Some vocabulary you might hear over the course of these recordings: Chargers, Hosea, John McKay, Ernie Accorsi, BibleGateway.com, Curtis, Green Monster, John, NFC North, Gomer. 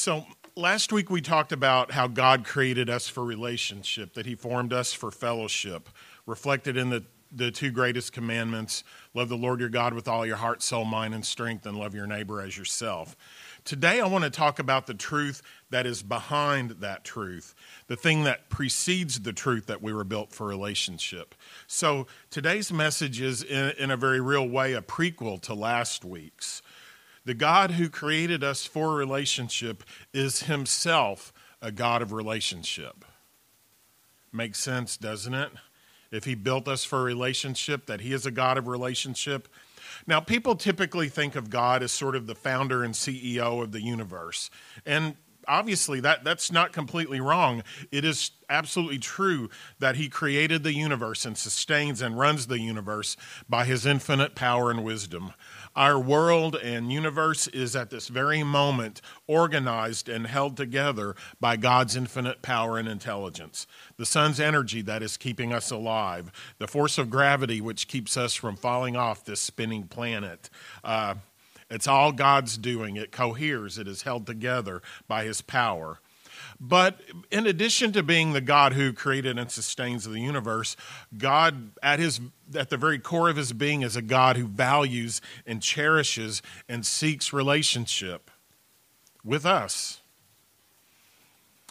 So last week we talked about how God created us for relationship, that he formed us for fellowship, reflected in the two greatest commandments, love the Lord your God with all your heart, soul, mind, and strength, and love your neighbor as yourself. Today I want to talk about the truth that is behind that truth, the thing that precedes the truth that we were built for relationship. So today's message is, in a very real way, a prequel to last week's. The God who created us for relationship is himself a God of relationship. Makes sense, doesn't it? If he built us for a relationship, that he is a God of relationship. Now, people typically think of God as sort of the founder and CEO of the universe. And obviously, that's not completely wrong. It is absolutely true that he created the universe and sustains and runs the universe by his infinite power and wisdom. Our world and universe is at this very moment organized and held together by God's infinite power and intelligence. The sun's energy that is keeping us alive, the force of gravity which keeps us from falling off this spinning planet. It's all God's doing. It coheres. It is held together by his power. But in addition to being the God who created and sustains the universe, God at the very core of his being is a God who values and cherishes and seeks relationship with us.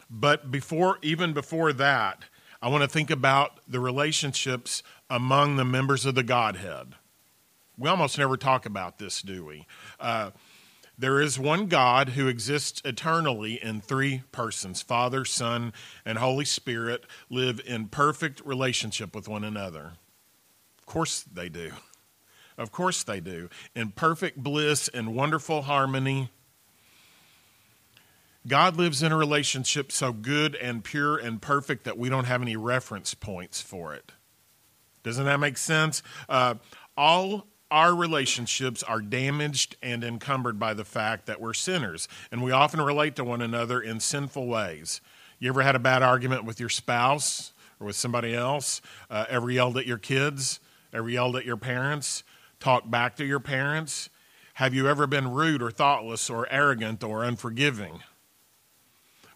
But even before that, I want to think about the relationships among the members of the Godhead. We almost never talk about this, do we? There is one God who exists eternally in three persons. Father, Son, and Holy Spirit live in perfect relationship with one another. Of course they do. Of course they do. In perfect bliss and wonderful harmony. God lives in a relationship so good and pure and perfect that we don't have any reference points for it. Doesn't that make sense? Our relationships are damaged and encumbered by the fact that we're sinners, and we often relate to one another in sinful ways. You ever had a bad argument with your spouse or with somebody else? Ever yelled at your kids? Ever yelled at your parents? Talked back to your parents? Have you ever been rude or thoughtless or arrogant or unforgiving?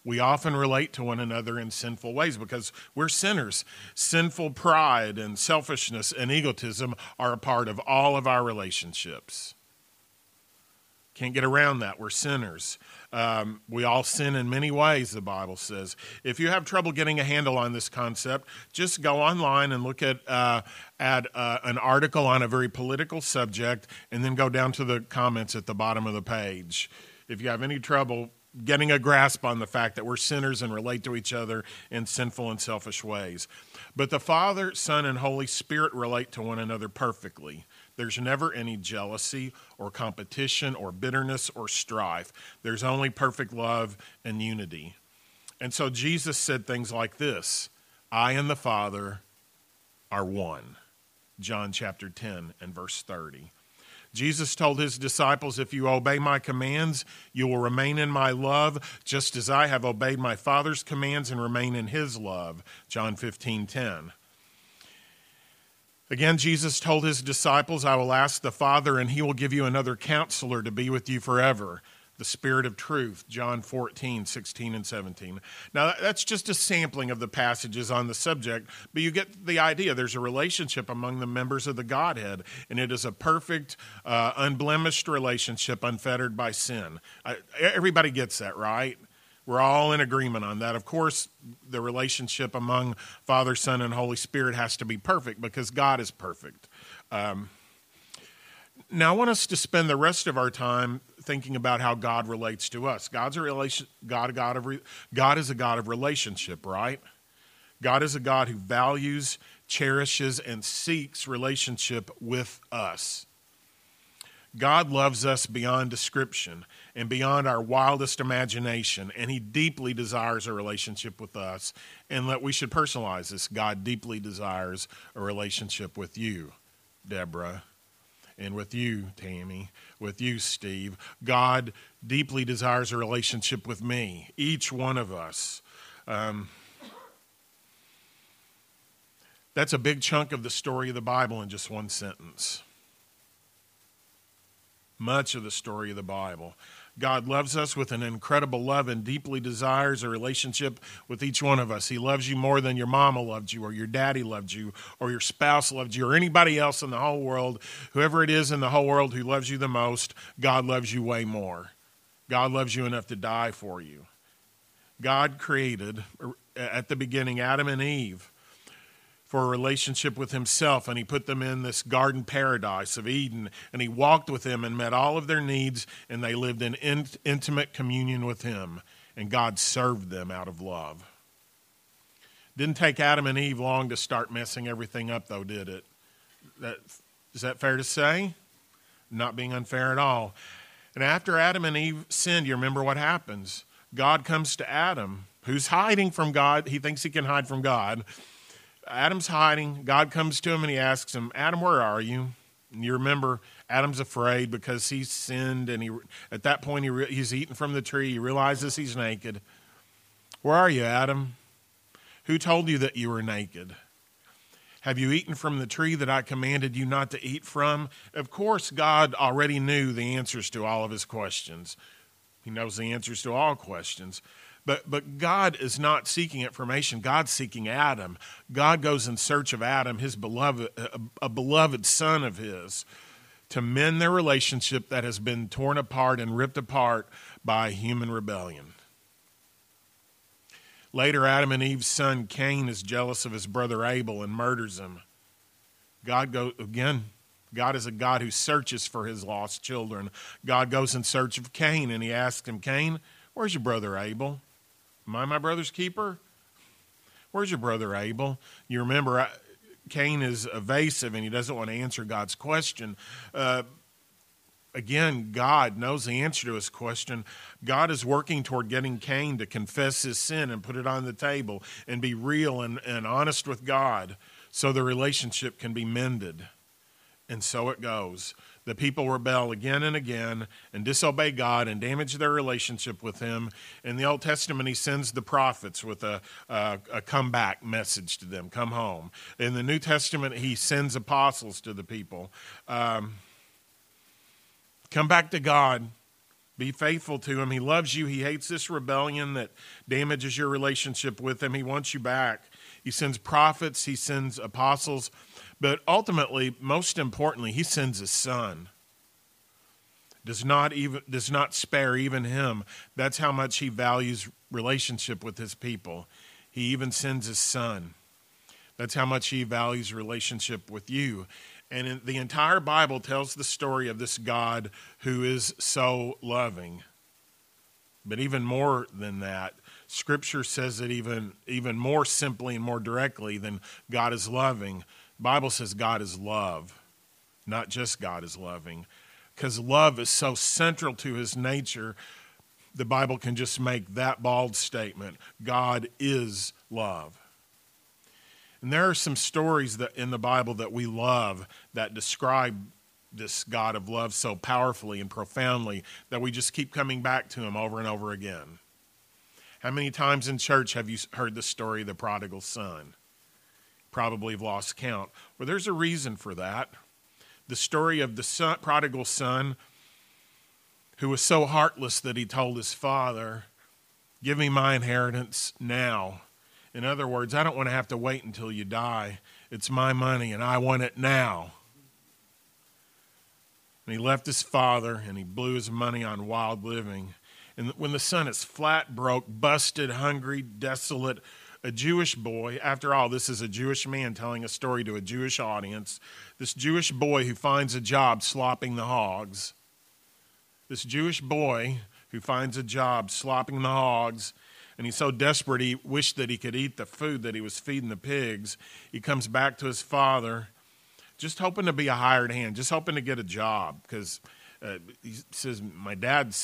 We often relate to one another in sinful ways because we're sinners. Sinful pride and selfishness and egotism are a part of all of our relationships. Can't get around that. We're sinners. We all sin in many ways, the Bible says. If you have trouble getting a handle on this concept, just go online and look at an article on a very political subject and then go down to the comments at the bottom of the page. If you have any trouble getting a grasp on the fact that we're sinners and relate to each other in sinful and selfish ways. But the Father, Son, and Holy Spirit relate to one another perfectly. There's never any jealousy or competition or bitterness or strife. There's only perfect love and unity. And so Jesus said things like this, I and the Father are one. John chapter 10 and verse 30. Jesus told his disciples, if you obey my commands, you will remain in my love, just as I have obeyed my Father's commands and remain in his love, John 15:10. Again, Jesus told his disciples, I will ask the Father, and he will give you another counselor to be with you forever, the Spirit of Truth, John 14:16 and 17. Now, that's just a sampling of the passages on the subject, but you get the idea. There's a relationship among the members of the Godhead, and it is a perfect, unblemished relationship unfettered by sin. Everybody gets that, right? We're all in agreement on that. Of course, the relationship among Father, Son, and Holy Spirit has to be perfect because God is perfect. Now, I want us to spend the rest of our time thinking about how God relates to us. God is a God of relationship, right? God is a God who values, cherishes, and seeks relationship with us. God loves us beyond description and beyond our wildest imagination, and he deeply desires a relationship with us, and that we should personalize this. God deeply desires a relationship with you, Deborah. And with you, Tammy, with you, Steve. God deeply desires a relationship with me, each one of us. That's a big chunk of the story of the Bible in just one sentence. Much of the story of the Bible. God loves us with an incredible love and deeply desires a relationship with each one of us. He loves you more than your mama loved you or your daddy loved you or your spouse loved you or anybody else in the whole world. Whoever it is in the whole world who loves you the most, God loves you way more. God loves you enough to die for you. God created, at the beginning, Adam and Eve for a relationship with himself, and he put them in this garden paradise of Eden, and he walked with them and met all of their needs, and they lived in intimate communion with him, and God served them out of love. Didn't take Adam and Eve long to start messing everything up, though, did it? Is that fair to say? Not being unfair at all. And after Adam and Eve sinned, you remember what happens? God comes to Adam, who's hiding from God. He thinks he can hide from God. Adam's hiding. God comes to him and he asks him, Adam, where are you? And you remember, Adam's afraid because he sinned, and at that point he's eaten from the tree. He realizes he's naked. Where are you, Adam? Who told you that you were naked? Have you eaten from the tree that I commanded you not to eat from? Of course, God already knew the answers to all of his questions. He knows the answers to all questions. But God is not seeking information. God's seeking Adam. God goes in search of Adam, his beloved, a beloved son of his, to mend their relationship that has been torn apart and ripped apart by human rebellion. Later, Adam and Eve's son Cain is jealous of his brother Abel and murders him. God is a God who searches for his lost children. God goes in search of Cain, and he asks him, Cain, where's your brother Abel? Am I my brother's keeper? Where's your brother Abel? You remember, Cain is evasive, and he doesn't want to answer God's question. Again, God knows the answer to his question. God is working toward getting Cain to confess his sin and put it on the table and be real and honest with God so the relationship can be mended. And so it goes. The people rebel again and again and disobey God and damage their relationship with him. In the Old Testament, he sends the prophets with a comeback message to them, come home. In the New Testament, he sends apostles to the people. Come back to God. Be faithful to him. He loves you. He hates this rebellion that damages your relationship with him. He wants you back. He sends prophets. He sends apostles. But ultimately, most importantly, he sends his son. Does not spare even him. That's how much he values relationship with his people. He even sends his son. That's how much he values relationship with you. And the entire Bible tells the story of this God who is so loving. But even more than that, Scripture says it even more simply and more directly than God is loving. Bible says God is love, not just God is loving, because love is so central to his nature. The Bible can just make that bald statement: God is love. And there are some stories that in the Bible that we love that describe this God of love so powerfully and profoundly that we just keep coming back to him over and over again. How many times in church have you heard the story of the prodigal son? Probably have lost count. Well, there's a reason for that. The story of the prodigal son who was so heartless that he told his father, give me my inheritance now. In other words, I don't want to have to wait until you die. It's my money and I want it now. And he left his father and he blew his money on wild living. And when the son is flat, broke, busted, hungry, desolate, a Jewish boy, after all, this is a Jewish man telling a story to a Jewish audience, this Jewish boy who finds a job slopping the hogs, and he's so desperate he wished that he could eat the food that he was feeding the pigs. He comes back to his father, just hoping to be a hired hand, just hoping to get a job, because he says, my dad's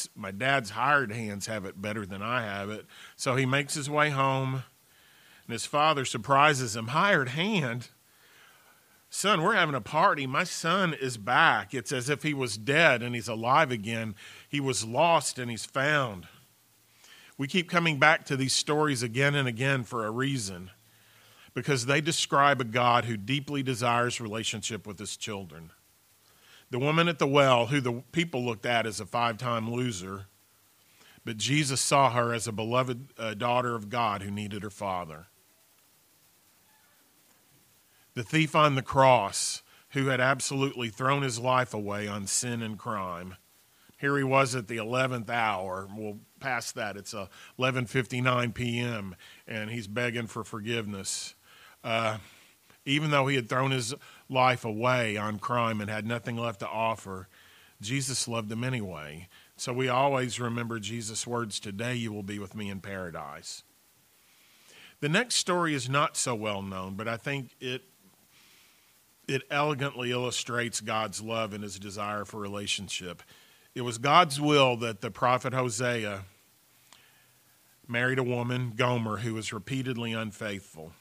hired hands have it better than I have it. So he makes his way home. And his father surprises him. Hired hand? Son, we're having a party. My son is back. It's as if he was dead and he's alive again. He was lost and he's found. We keep coming back to these stories again and again for a reason, because they describe a God who deeply desires relationship with his children. The woman at the well, who the people looked at as a five-time loser, But Jesus saw her as a beloved daughter of God who needed her father. The thief on the cross who had absolutely thrown his life away on sin and crime. Here he was at the 11th hour. Well, past that, it's 11:59 p.m., and he's begging for forgiveness. Even though he had thrown his life away on crime and had nothing left to offer, Jesus loved him anyway. So we always remember Jesus' words, "Today you will be with me in paradise." The next story is not so well known, but I think it elegantly illustrates God's love and his desire for relationship. It was God's will that the prophet Hosea married a woman, Gomer, who was repeatedly unfaithful.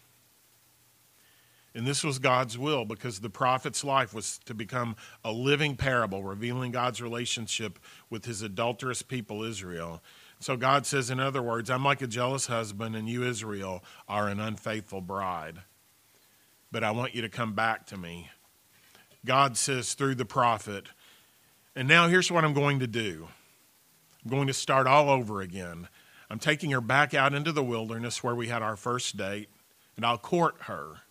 And this was God's will because the prophet's life was to become a living parable, revealing God's relationship with his adulterous people, Israel. So God says, in other words, I'm like a jealous husband, and you, Israel, are an unfaithful bride. But I want you to come back to me. God says through the prophet, and now here's what I'm going to do. I'm going to start all over again. I'm taking her back out into the wilderness where we had our first date, and I'll court her.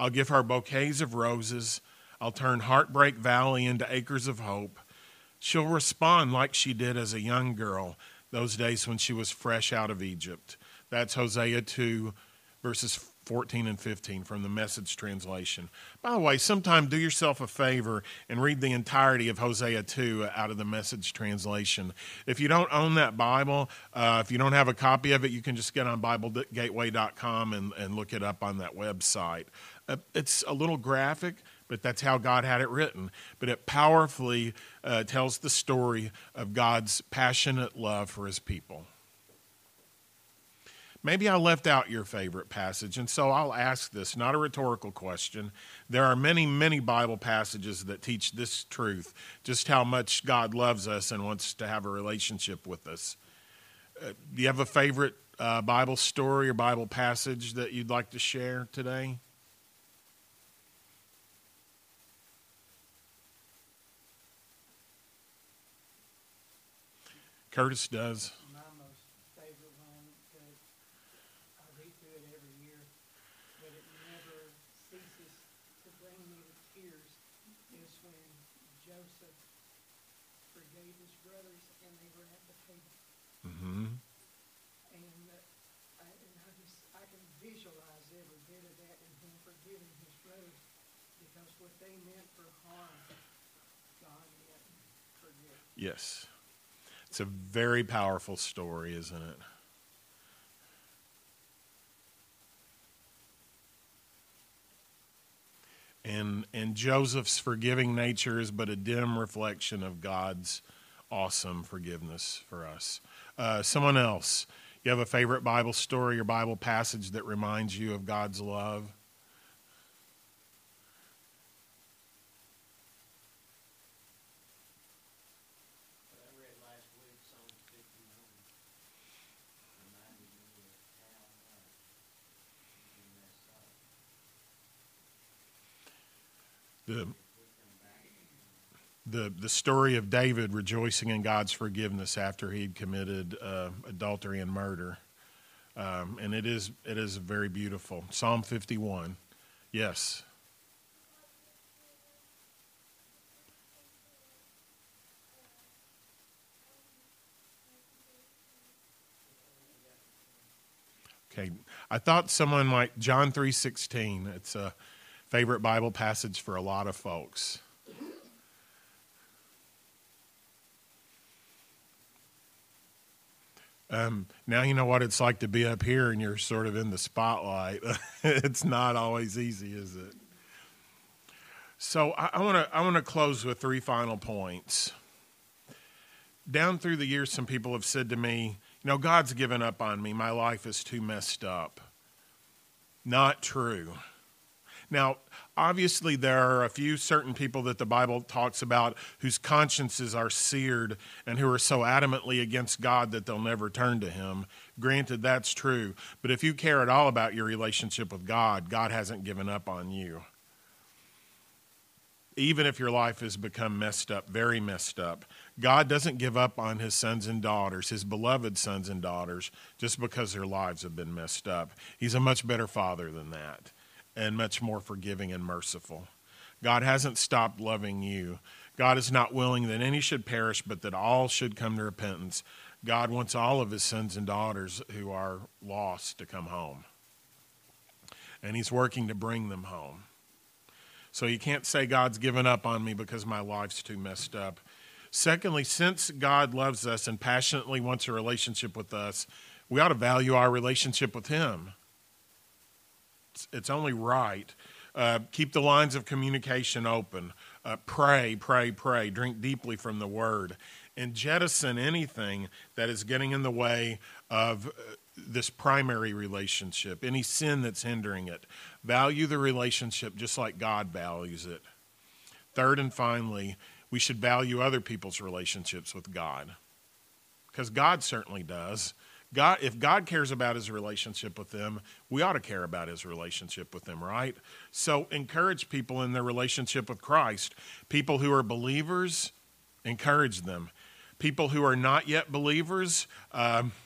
I'll give her bouquets of roses. I'll turn Heartbreak Valley into acres of hope. She'll respond like she did as a young girl those days when she was fresh out of Egypt. That's Hosea 2, verses 14 and 15 from the Message translation. By the way, sometime do yourself a favor and read the entirety of Hosea 2 out of the Message translation. If you don't own that Bible, if you don't have a copy of it, you can just get on BibleGateway.com and look it up on that website. It's a little graphic, but that's how God had it written. But it powerfully tells the story of God's passionate love for his people. Maybe I left out your favorite passage, and so I'll ask this, not a rhetorical question. There are many, many Bible passages that teach this truth, just how much God loves us and wants to have a relationship with us. Do you have a favorite Bible story or Bible passage that you'd like to share today? Curtis does. My most favorite one, because I read through it every year, but it never ceases to bring me to tears, is when Joseph forgave his brothers and they were at the table. Mm-hmm. And I can visualize every bit of that and him forgiving his brothers, because what they meant for harm, God meant for good. Yes. It's a very powerful story, isn't it? And Joseph's forgiving nature is but a dim reflection of God's awesome forgiveness for us. Someone else, you have a favorite Bible story or Bible passage that reminds you of God's love? The story of David rejoicing in God's forgiveness after he had committed adultery and murder, and it is very beautiful. Psalm 51, yes. Okay, I thought someone might John 3:16. It's a favorite Bible passage for a lot of folks. Now you know what it's like to be up here and you're sort of in the spotlight. It's not always easy, is it? So I want to close with three final points. Down through the years, some people have said to me, you know, God's given up on me. My life is too messed up. Not true. Now, obviously, there are a few certain people that the Bible talks about whose consciences are seared and who are so adamantly against God that they'll never turn to him. Granted, that's true. But if you care at all about your relationship with God, God hasn't given up on you. Even if your life has become messed up, very messed up, God doesn't give up on his sons and daughters, his beloved sons and daughters, just because their lives have been messed up. He's a much better father than that, and much more forgiving and merciful. God hasn't stopped loving you. God is not willing that any should perish, but that all should come to repentance. God wants all of his sons and daughters who are lost to come home. And he's working to bring them home. So you can't say God's given up on me because my life's too messed up. Secondly, since God loves us and passionately wants a relationship with us, we ought to value our relationship with him. It's only right. Keep the lines of communication open. Pray. Drink deeply from the word. And jettison anything that is getting in the way of this primary relationship, any sin that's hindering it. Value the relationship just like God values it. Third and finally, we should value other people's relationships with God, because God certainly does. God, if God cares about his relationship with them, we ought to care about his relationship with them, right? So encourage people in their relationship with Christ. People who are believers, encourage them. People who are not yet believers,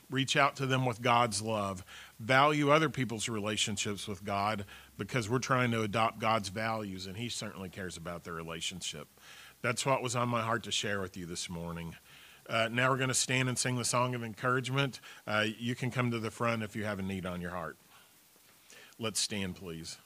reach out to them with God's love. Value other people's relationships with God, because we're trying to adopt God's values, and he certainly cares about their relationship. That's what was on my heart to share with you this morning. Now we're going to stand and sing the song of encouragement. You can come to the front if you have a need on your heart. Let's stand, please.